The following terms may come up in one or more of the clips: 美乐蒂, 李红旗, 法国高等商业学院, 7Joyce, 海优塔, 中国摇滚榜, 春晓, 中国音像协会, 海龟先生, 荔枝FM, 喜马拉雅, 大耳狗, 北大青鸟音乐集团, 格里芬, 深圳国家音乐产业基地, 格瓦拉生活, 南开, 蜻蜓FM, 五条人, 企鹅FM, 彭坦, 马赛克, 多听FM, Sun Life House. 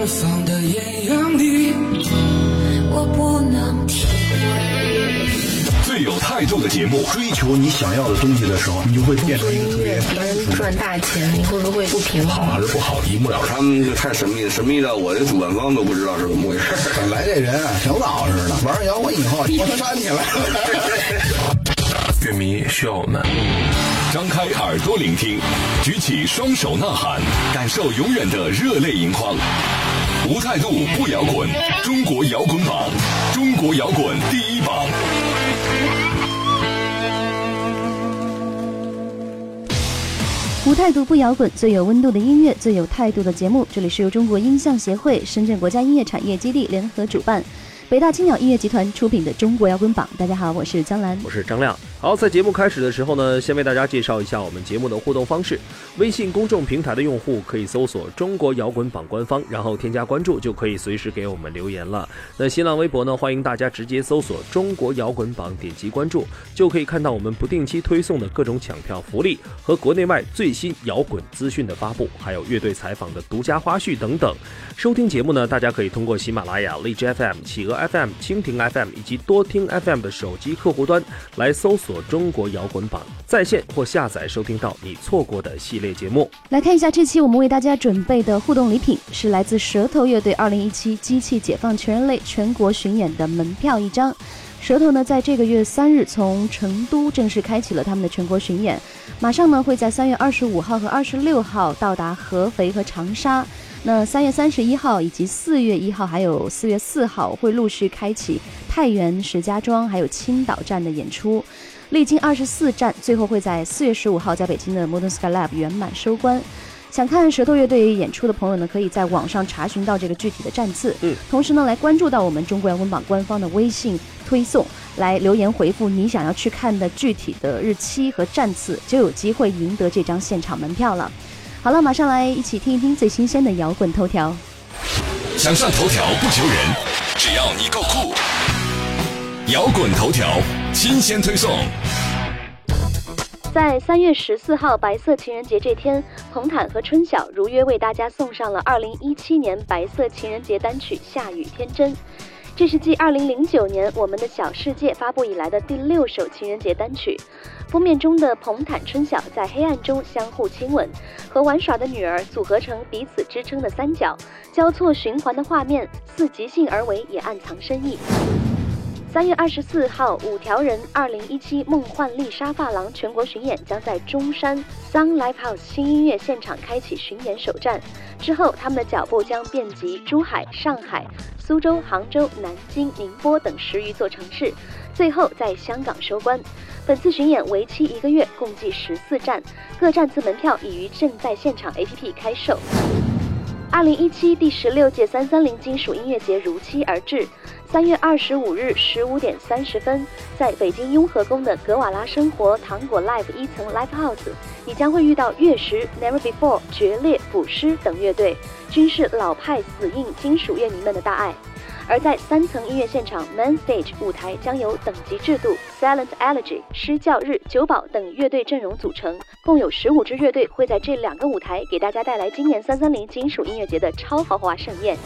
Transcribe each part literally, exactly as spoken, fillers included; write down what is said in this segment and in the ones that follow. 而放的艳阳里，我不能体会。最有态度的节目，追求你想要的东西的时候，你就会变成一个特别能赚大钱。你会不会不平衡？好还是不好，一目了然。他们就太神秘，神秘到我的主办方都不知道是怎么回事。本来这人啊，挺老实的，玩摇滚以后，我他妈起来了。乐迷需要我们张开耳朵聆听，举起双手呐喊，感受永远的热泪盈眶。无态度不摇滚，中国摇滚榜，中国摇滚第一榜。无态度不摇滚，最有温度的音乐，最有态度的节目。这里是由中国音像协会、深圳国家音乐产业基地联合主办，北大青鸟音乐集团出品的中国摇滚榜。大家好，我是江兰，我是张亮。好，在节目开始的时候呢，先为大家介绍一下我们节目的互动方式。微信公众平台的用户可以搜索中国摇滚榜官方，然后添加关注，就可以随时给我们留言了。那新浪微博呢，欢迎大家直接搜索中国摇滚榜，点击关注，就可以看到我们不定期推送的各种抢票福利和国内外最新摇滚资讯的发布，还有乐队采访的独家花絮等等。收听节目呢，大家可以通过喜马拉雅、荔枝 F M、企鹅F M、蜻蜓 F M 以及多听 F M 的手机客户端来搜索中国摇滚榜，在线或下载收听到你错过的系列节目。来看一下这期我们为大家准备的互动礼品，是来自舌头乐队二零一七机器解放全人类全国巡演的门票一张。舌头呢，在这个月三日从成都正式开启了他们的全国巡演，马上呢会在三月二十五号和二十六号到达合肥和长沙。那三月三十一号以及四月一号还有四月四号会陆续开启太原、石家庄还有青岛站的演出，历经二十四站，最后会在四月十五号在北京的 Modern Sky Lab 圆满收官。想看舌头乐队演出的朋友呢，可以在网上查询到这个具体的站次，嗯，同时呢来关注到我们中国摇滚榜官方的微信推送，来留言回复你想要去看的具体的日期和站次，就有机会赢得这张现场门票了。好了，马上来一起听一听最新鲜的摇滚头条。想上头条不求人，只要你够酷。摇滚头条新鲜推送。在三月十四号白色情人节这天，彭坦和春晓如约为大家送上了二零一七年白色情人节单曲《下雨天真》。这是继二零零九年我们的小世界发布以来的第六首情人节单曲。封面中的彭坦春晓在黑暗中相互亲吻，和玩耍的女儿组合成彼此支撑的三角，交错循环的画面，似即兴而为，也暗藏深意。三月二十四号，五条人二零一七梦幻丽莎发廊全国巡演将在中山 Sun Life House 新音乐现场开启巡演首站，之后他们的脚步将遍及珠海、上海、苏州、杭州、南京、宁波等十余座城市，最后在香港收官。本次巡演为期一个月，共计十四站，各站次门票已于正在现场 A P P 开售。二零一七第十六届三三零金属音乐节如期而至，三月二十五日十五点三十分，在北京雍和宫的格瓦拉生活糖果 Live 一层 Live House， 你将会遇到月食、Never Before、决裂、捕尸等乐队。均是老派死硬金属乐迷们的大爱。而在三层音乐现场 Main Stage 舞台将由等级制度、Silent Elegy、施教日、九宝等乐队阵容组成，共有十五支乐队会在这两个舞台给大家带来今年三三零金属音乐节的超豪华盛宴。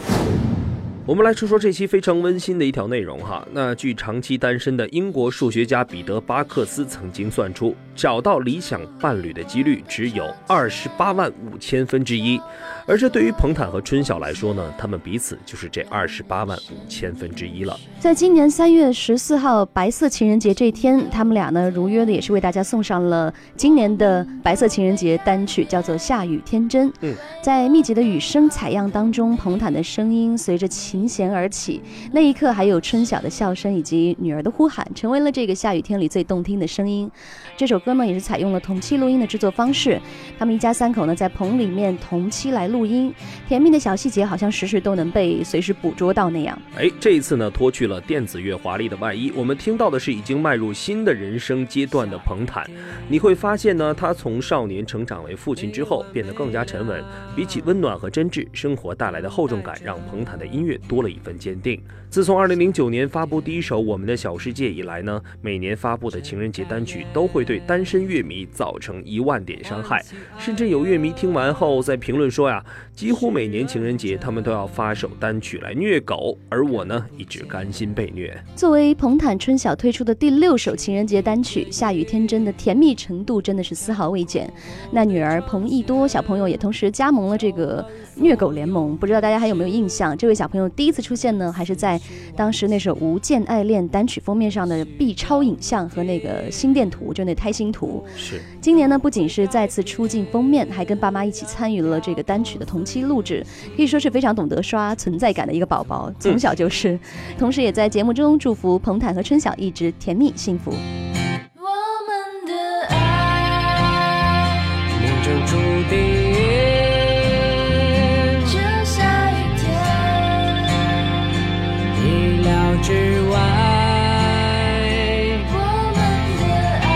我们来说说这期非常温馨的一条内容哈。那据长期单身的英国数学家彼得巴克斯曾经算出，找到理想伴侣的几率只有二十八万五千分之一，而这对于彭坦和春晓来说呢，他们彼此就是这二十八万五千分之一了。在今年三月十四号白色情人节这天，他们俩呢如约的也是为大家送上了今年的白色情人节单曲，叫做《下雨天真》。嗯，在密集的雨声采样当中，彭坦的声音随着其琴弦而起，那一刻还有春晓的笑声以及女儿的呼喊，成为了这个下雨天里最动听的声音。这首歌呢也是采用了同期录音的制作方式，他们一家三口呢在棚里面同期来录音，甜蜜的小细节好像时时都能被随时捕捉到那样。哎，这一次呢脱去了电子乐华丽的外衣，我们听到的是已经迈入新的人生阶段的彭坦。你会发现呢，他从少年成长为父亲之后变得更加沉稳，比起温暖和真挚，生活带来的厚重感让彭坦的音乐多了一份坚定。自从二零零九年发布第一首《我们的小世界》以来呢，每年发布的情人节单曲都会对单身乐迷造成一万点伤害，甚至有乐迷听完后在评论说呀，几乎每年情人节他们都要发首单曲来虐狗，而我呢，一直甘心被虐。作为彭坦春晓推出的第六首情人节单曲，《下雨天真的甜蜜程度真的是丝毫未减》，那女儿彭一多小朋友也同时加盟了这个虐狗联盟。不知道大家还有没有印象，这位小朋友第一次出现呢，还是在当时那首《无间爱恋》单曲封面上的 B 超影像和那个心电图，就那胎心图。是今年呢，不仅是再次出镜封面，还跟爸妈一起参与了这个单曲的同期录制，可以说是非常懂得刷存在感的一个宝宝，从小就是、嗯、同时也在节目中祝福彭坦和春晓一直甜蜜幸福。我们的爱命中注定，之外，我们的爱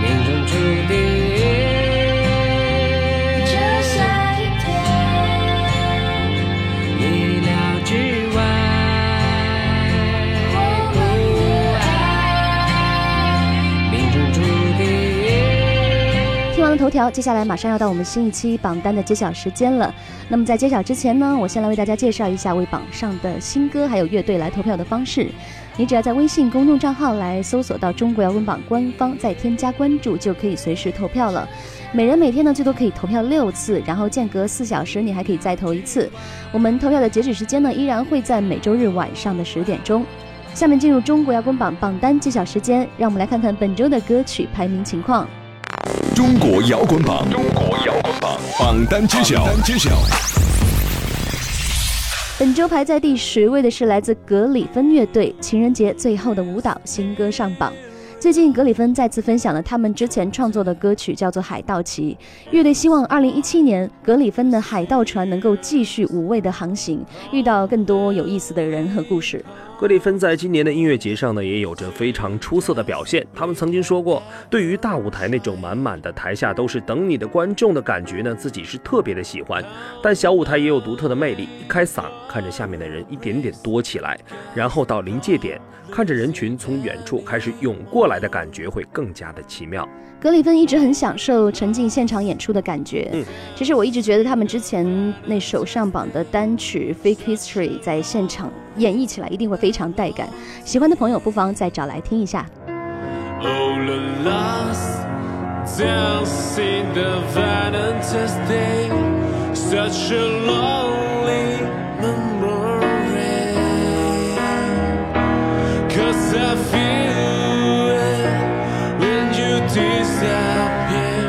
命中注定，就下雨天，意料之外，我们的爱命中注定。听完了头条，接下来马上要到我们新一期榜单的揭晓时间了。那么在揭晓之前呢，我先来为大家介绍一下为榜上的新歌还有乐队来投票的方式。你只要在微信公众账号来搜索到中国摇滚榜官方，再添加关注，就可以随时投票了。每人每天呢最多可以投票六次，然后间隔四小时你还可以再投一次。我们投票的截止时间呢依然会在每周日晚上的十点钟。下面进入中国摇滚榜榜单揭晓时间，让我们来看看本周的歌曲排名情况。中国摇滚榜，中国摇滚榜榜单揭晓。本周排在第十位的是来自格里芬乐队《情人节最后的舞蹈》新歌上榜。最近格里芬再次分享了他们之前创作的歌曲，叫做《海盗旗》。乐队希望二零一七年格里芬的海盗船能够继续无畏的航行，遇到更多有意思的人和故事。格里芬在今年的音乐节上呢也有着非常出色的表现，他们曾经说过，对于大舞台那种满满的台下都是等你的观众的感觉呢，自己是特别的喜欢，但小舞台也有独特的魅力，一开嗓看着下面的人一点点多起来，然后到临界点看着人群从远处开始涌过来的感觉会更加的奇妙。格里芬一直很享受沉浸现场演出的感觉、嗯、其实我一直觉得他们之前那首上榜的单曲《Fake History》在现场演绎起来一定会非常带感，喜欢的朋友不妨再找来听一下。 Oh, the last dancing the Valentine's Day, such a lonely memory, 'cause I feel it when you disappear,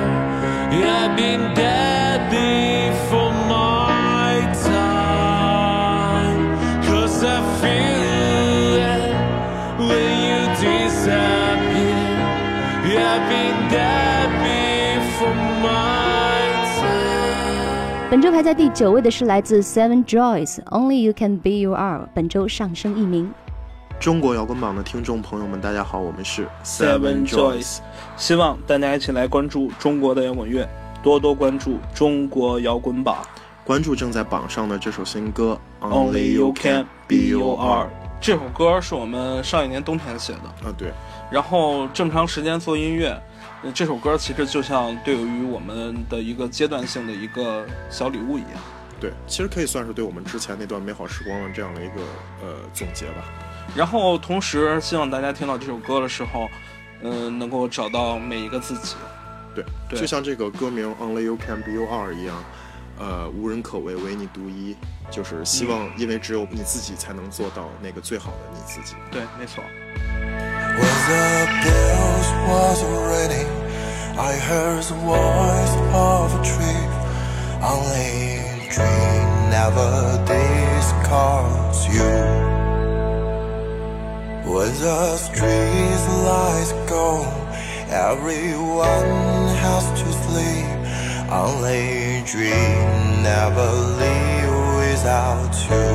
I've been dead before my time, 'cause I feel本周排在第九位的是来自 seven Joyce Only You Can Be You Are， 本周上升一名。中国摇滚榜的听众朋友们大家好，我们是 seven Joyce， 希望大家一起来关注中国的摇滚乐，多多关注中国摇滚榜，关注正在榜上的这首新歌 Only You Can Be You Are。 这首歌是我们上一年冬天写的啊，对，然后这么长时间做音乐，这首歌其实就像对于我们的一个阶段性的一个小礼物一样。对，其实可以算是对我们之前那段美好时光的这样的一个呃总结吧。然后同时希望大家听到这首歌的时候，嗯、呃，能够找到每一个自己。对，对，就像这个歌名 Only You Can Be You Are 一样，呃，无人可为，唯你独一，就是希望因为只有你自己才能做到那个最好的你自己。对，没错。Was the bells was ringing, I heard the voice of a tree, only a dream never discards you. When the street lights go, everyone has to sleep, only a dream never leave without you.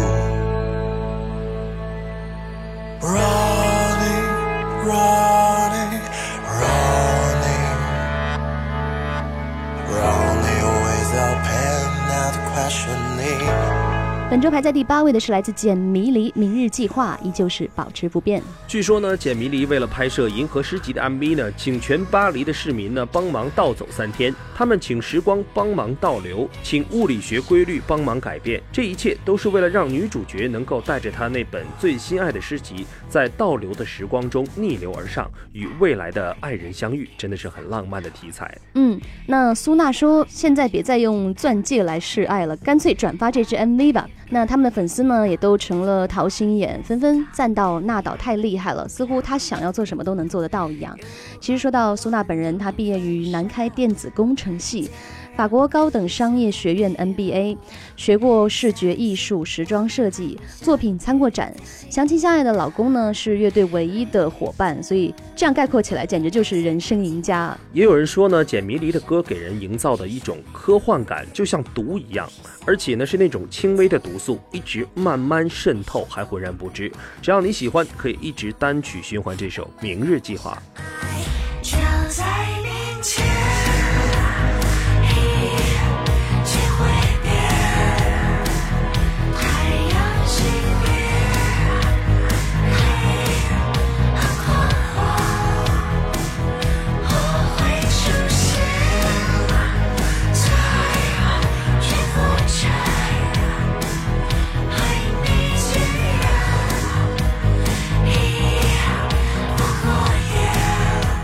Run,Running, running, running with a pen not questioning. 本周排在第八位的是来自简迷离，明日计划依旧是保持不变。据说呢，简迷离为了拍摄银河诗集的 M V 呢，请全巴黎的市民呢帮忙倒走三天，他们请时光帮忙倒流，请物理学规律帮忙改变，这一切都是为了让女主角能够带着她那本最心爱的诗集，在倒流的时光中逆流而上，与未来的爱人相遇，真的是很浪漫的题材。嗯，那苏娜说现在别再用钻戒来示爱了，干脆转发这支 M V 吧。那他们的粉丝呢也都成了桃心眼，纷纷赞到娜导太厉害了，似乎她想要做什么都能做得到一样。其实说到苏娜本人，她毕业于南开电子工程系，法国高等商业学院 M B A， 学过视觉艺术、时装设计，作品参过展。相亲相爱的老公呢是乐队唯一的伙伴，所以这样概括起来简直就是人生赢家。也有人说呢，简迷离的歌给人营造的一种科幻感就像毒一样，而且呢是那种轻微的毒素，一直慢慢渗透还浑然不知。只要你喜欢，可以一直单曲循环这首《明日计划》。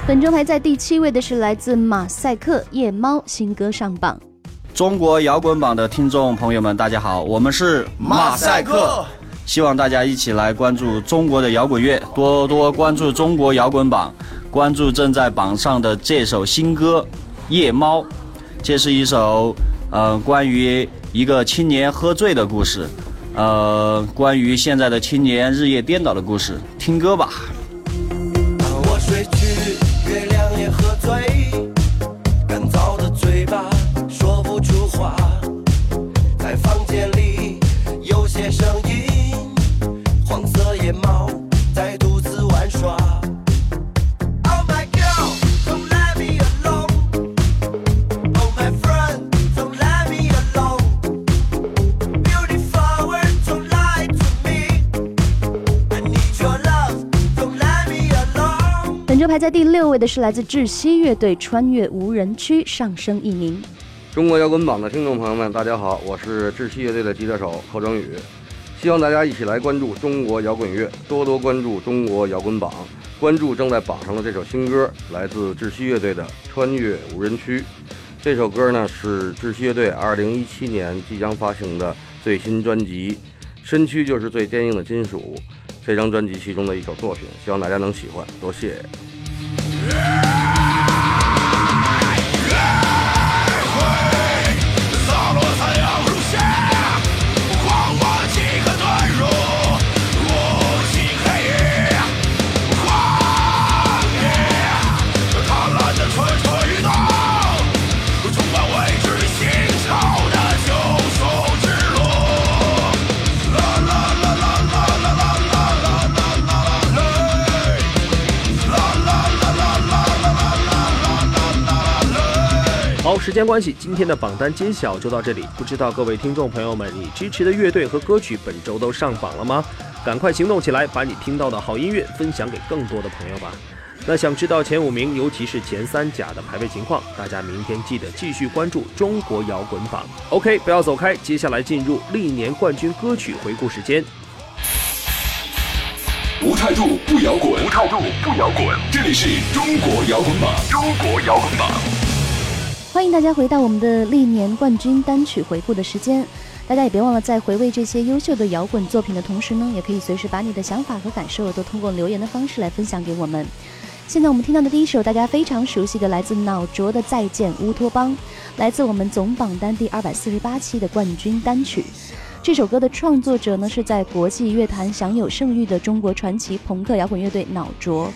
本周排在第七位的是来自马赛克夜猫新歌上榜。中国摇滚榜的听众朋友们大家好，我们是马赛克，希望大家一起来关注中国的摇滚乐，多多关注中国摇滚榜，关注正在榜上的这首新歌夜猫。这是一首呃关于一个青年喝醉的故事，呃关于现在的青年日夜颠倒的故事，听歌吧。当我睡去，月亮也喝醉，干燥的嘴巴说不出话，在房间里有些声音，黄色野猫在独自玩耍。排在第六位的是来自窒息乐队《穿越无人区》上升一名。中国摇滚榜的听众朋友们大家好，我是窒息乐队的吉他手寇正宇，希望大家一起来关注中国摇滚乐，多多关注中国摇滚榜，关注正在榜上的这首新歌，来自窒息乐队的《穿越无人区》。这首歌呢是窒息乐队二零一七年即将发行的最新专辑《身躯就是最坚硬的金属》这张专辑其中的一首作品，希望大家能喜欢，多谢。时间关系，今天的榜单揭晓就到这里。不知道各位听众朋友们，你支持的乐队和歌曲本周都上榜了吗？赶快行动起来，把你听到的好音乐分享给更多的朋友吧。那想知道前五名，尤其是前三甲的排位情况，大家明天记得继续关注中国摇滚榜。 OK， 不要走开，接下来进入历年冠军歌曲回顾时间。无态度不摇滚，无态度不摇滚，这里是中国摇滚榜，中国摇滚榜。欢迎大家回到我们的历年冠军单曲回顾的时间，大家也别忘了在回味这些优秀的摇滚作品的同时呢，也可以随时把你的想法和感受都通过留言的方式来分享给我们。现在我们听到的第一首大家非常熟悉的，来自脑浊的《再见乌托邦》，来自我们总榜单第二百四十八期的冠军单曲。这首歌的创作者呢是在国际乐坛享有盛誉的中国传奇朋克摇滚乐队脑浊。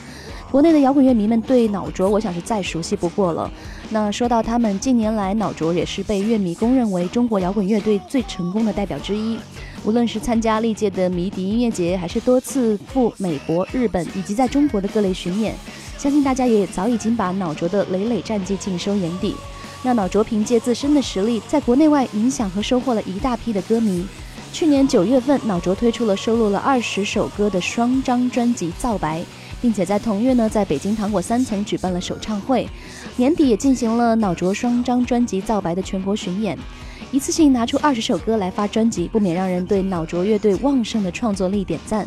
国内的摇滚乐迷们对脑浊我想是再熟悉不过了，那说到他们，近年来脑浊也是被乐迷公认为中国摇滚乐队最成功的代表之一，无论是参加历届的迷笛音乐节，还是多次赴美国、日本以及在中国的各类巡演，相信大家也早已经把脑浊的累累战绩尽收眼底。那脑浊凭借自身的实力在国内外影响和收获了一大批的歌迷，去年九月份，脑浊推出了收录了二十首歌的双张专辑《皂白》，并且在同月呢，在北京糖果三层举办了首唱会。年底也进行了脑浊双张专辑《皂白》的全国巡演。一次性拿出二十首歌来发专辑，不免让人对脑浊乐队旺盛的创作力点赞。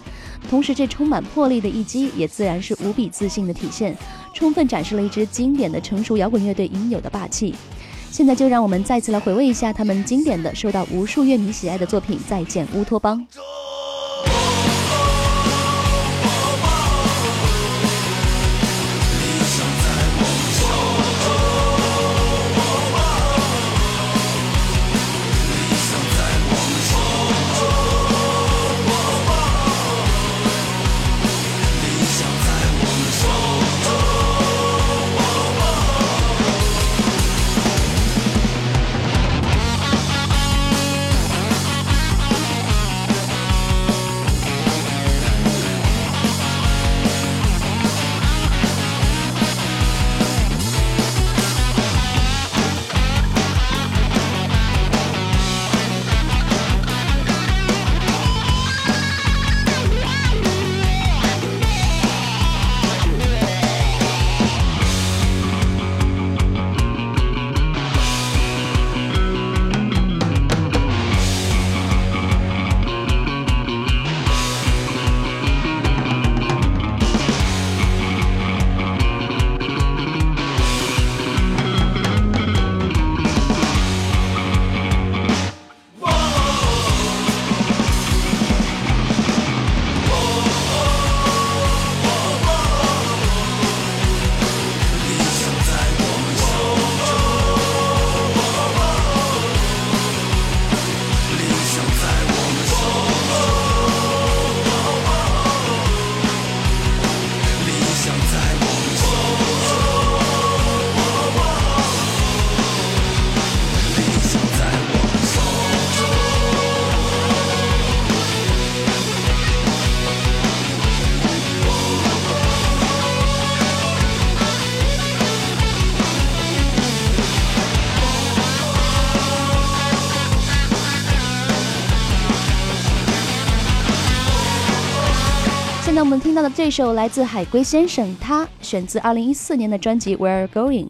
同时，这充满魄力的一击也自然是无比自信的体现，充分展示了一支经典的成熟摇滚乐队应有的霸气。现在就让我们再次来回味一下他们经典的、受到无数乐迷喜爱的作品《再见乌托邦》。我们听到的这首来自海龟先生，他选自二零一四年的专辑《Where Going》。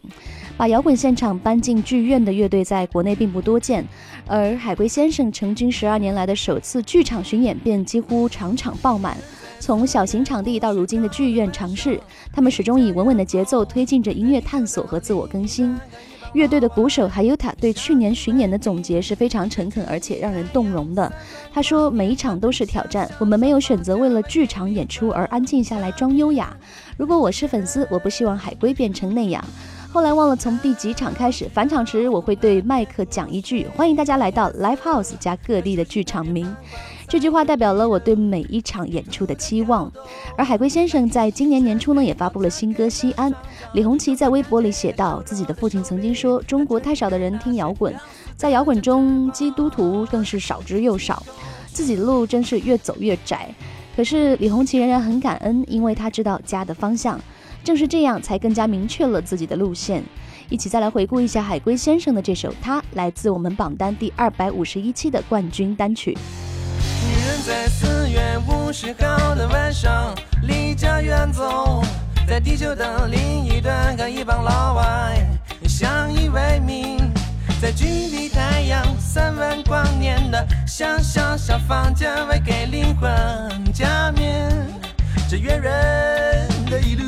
把摇滚现场搬进剧院的乐队在国内并不多见，而海龟先生成军十二年来的首次剧场巡演便几乎场场爆满。从小型场地到如今的剧院尝试，他们始终以稳稳的节奏推进着音乐探索和自我更新。乐队的鼓手海优塔对去年巡演的总结是非常诚恳而且让人动容的。他说，每一场都是挑战，我们没有选择为了剧场演出而安静下来装优雅。如果我是粉丝，我不希望海龟变成那样。后来忘了从第几场开始，返场时我会对麦克讲一句，欢迎大家来到 Live House 加各地的剧场名。这句话代表了我对每一场演出的期望。而海龟先生在今年年初呢，也发布了新歌《西安》。李红旗在微博里写道，自己的父亲曾经说，中国太少的人听摇滚，在摇滚中基督徒更是少之又少，自己的路真是越走越窄。可是李红旗仍然很感恩，因为他知道家的方向，正是这样才更加明确了自己的路线。一起再来回顾一下海龟先生的这首《他》，来自我们榜单第二百五十一期的冠军单曲。女人在四月五十号的晚上离家远走，在地球的另一端看一帮老外相依为命，在距离太阳三万光年的小小小房间为给灵魂加冕，这月人的一路，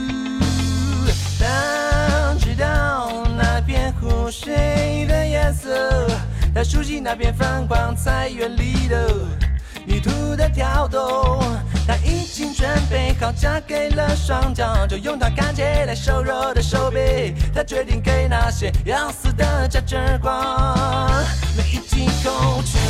当知道那片湖水的颜色，他熟悉那片泛光菜园里的泥土的跳动，她已经准备好嫁给了双脚，就用它看起来瘦弱的手臂，她决定给那些要死的价值观每一记勾拳。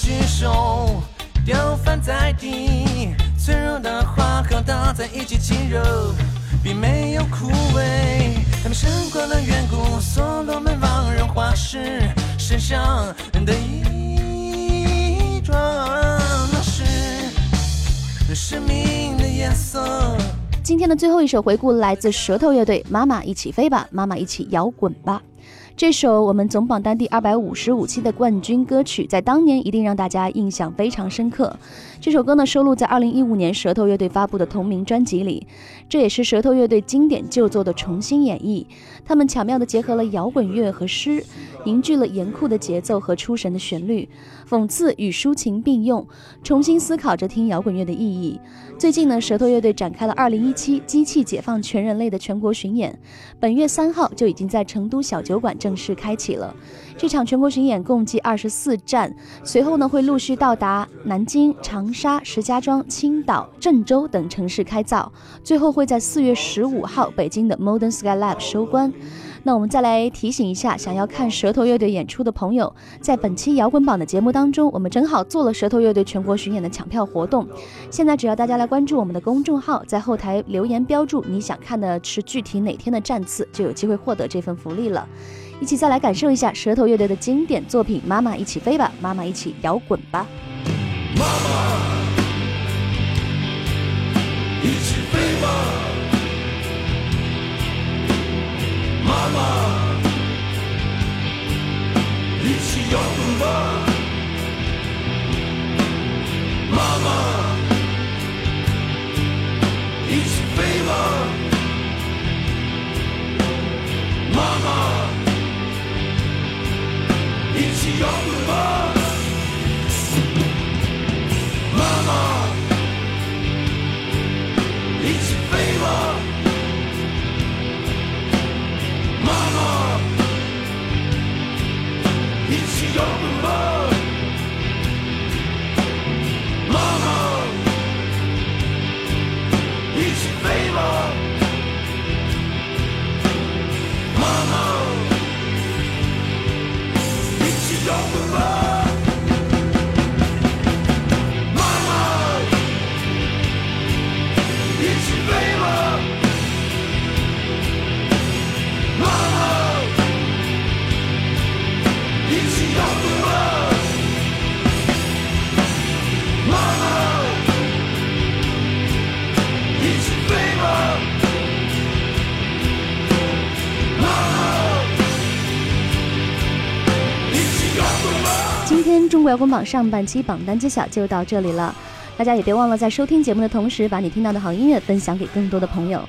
举手，掉翻在地，脆弱的花和搭在一起亲热，并没有枯萎。它们胜过了远古所罗门王人画室身上的一桩事，生命的颜色。今天的最后一首回顾来自舌头乐队《妈妈一起飞吧，妈妈一起摇滚吧》。这首我们总榜单第二百五十五期的冠军歌曲，在当年一定让大家印象非常深刻。这首歌呢收录在二零一五年舌头乐队发布的同名专辑里，这也是舌头乐队经典旧作的重新演绎。他们巧妙地结合了摇滚乐和诗，凝聚了严酷的节奏和出神的旋律，讽刺与抒情并用，重新思考着听摇滚乐的意义。最近呢，舌头乐队展开了二零一七机器解放全人类的全国巡演，本月三号就已经在成都小酒馆正式开启了。这场全国巡演共计二十四站，随后呢会陆续到达南京、长沙、石家庄、青岛、郑州等城市开造，最后会在四月十五号北京的 Modern Sky Lab 收官。那我们再来提醒一下想要看舌头乐队演出的朋友，在本期摇滚榜的节目当中，我们正好做了舌头乐队全国巡演的抢票活动。现在只要大家来关注我们的公众号，在后台留言标注你想看的是具体哪天的站次，就有机会获得这份福利了。一起再来感受一下舌头乐队的经典作品《妈妈一起飞吧，妈妈一起摇滚吧》。妈妈一起飞吧，妈妈一起摇滚吧，妈妈一起飞吧，妈妈一起摇滚吧，妈妈一起飞吧，妈妈一起摇滚吧，妈妈一起飞吧，妈妈一起摇滚吧，妈妈一起飞吧，妈妈一起摇滚吧，妈妈一起飞吧，妈妈一起摇滚吧。今天中国摇滚榜上半期榜单揭晓就到这里了，大家也别忘了在收听节目的同时，把你听到的好音乐分享给更多的朋友。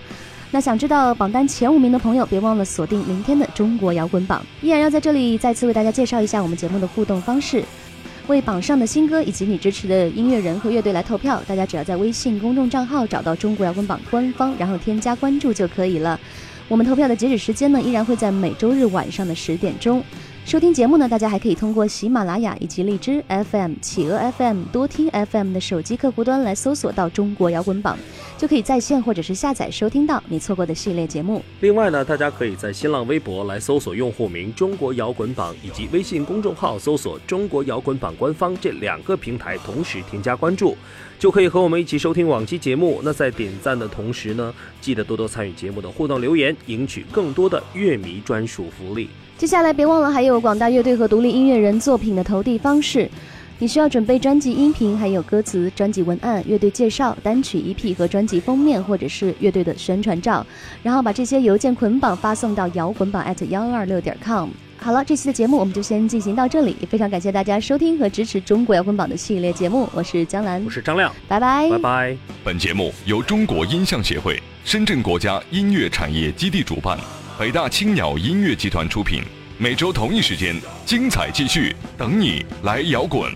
那想知道榜单前五名的朋友，别忘了锁定明天的中国摇滚榜。依然要在这里再次为大家介绍一下我们节目的互动方式，为榜上的新歌以及你支持的音乐人和乐队来投票。大家只要在微信公众账号找到中国摇滚榜官方，然后添加关注就可以了。我们投票的截止时间呢，依然会在每周日晚上的十点钟。收听节目呢，大家还可以通过喜马拉雅以及荔枝 F M、 企鹅 F M、 多听 F M 的手机客户端来搜索到中国摇滚榜，就可以在线或者是下载收听到你错过的系列节目。另外呢，大家可以在新浪微博来搜索用户名中国摇滚榜，以及微信公众号搜索中国摇滚榜官方，这两个平台同时添加关注，就可以和我们一起收听往期节目。那在点赞的同时呢，记得多多参与节目的互动留言，赢取更多的乐迷专属福利。接下来别忘了还有广大乐队和独立音乐人作品的投递方式，你需要准备专辑音频还有歌词、专辑文案、乐队介绍、单曲 E P 和专辑封面，或者是乐队的宣传照，然后把这些邮件捆绑发送到摇滚榜 at 一二六 点 com。 好了，这期的节目我们就先进行到这里，也非常感谢大家收听和支持中国摇滚榜的系列节目。我是江兰，我是张亮，拜拜拜拜。本节目由中国音像协会深圳国家音乐产业基地主办，北大青鸟音乐集团出品，每周同一时间精彩继续，等你来摇滚。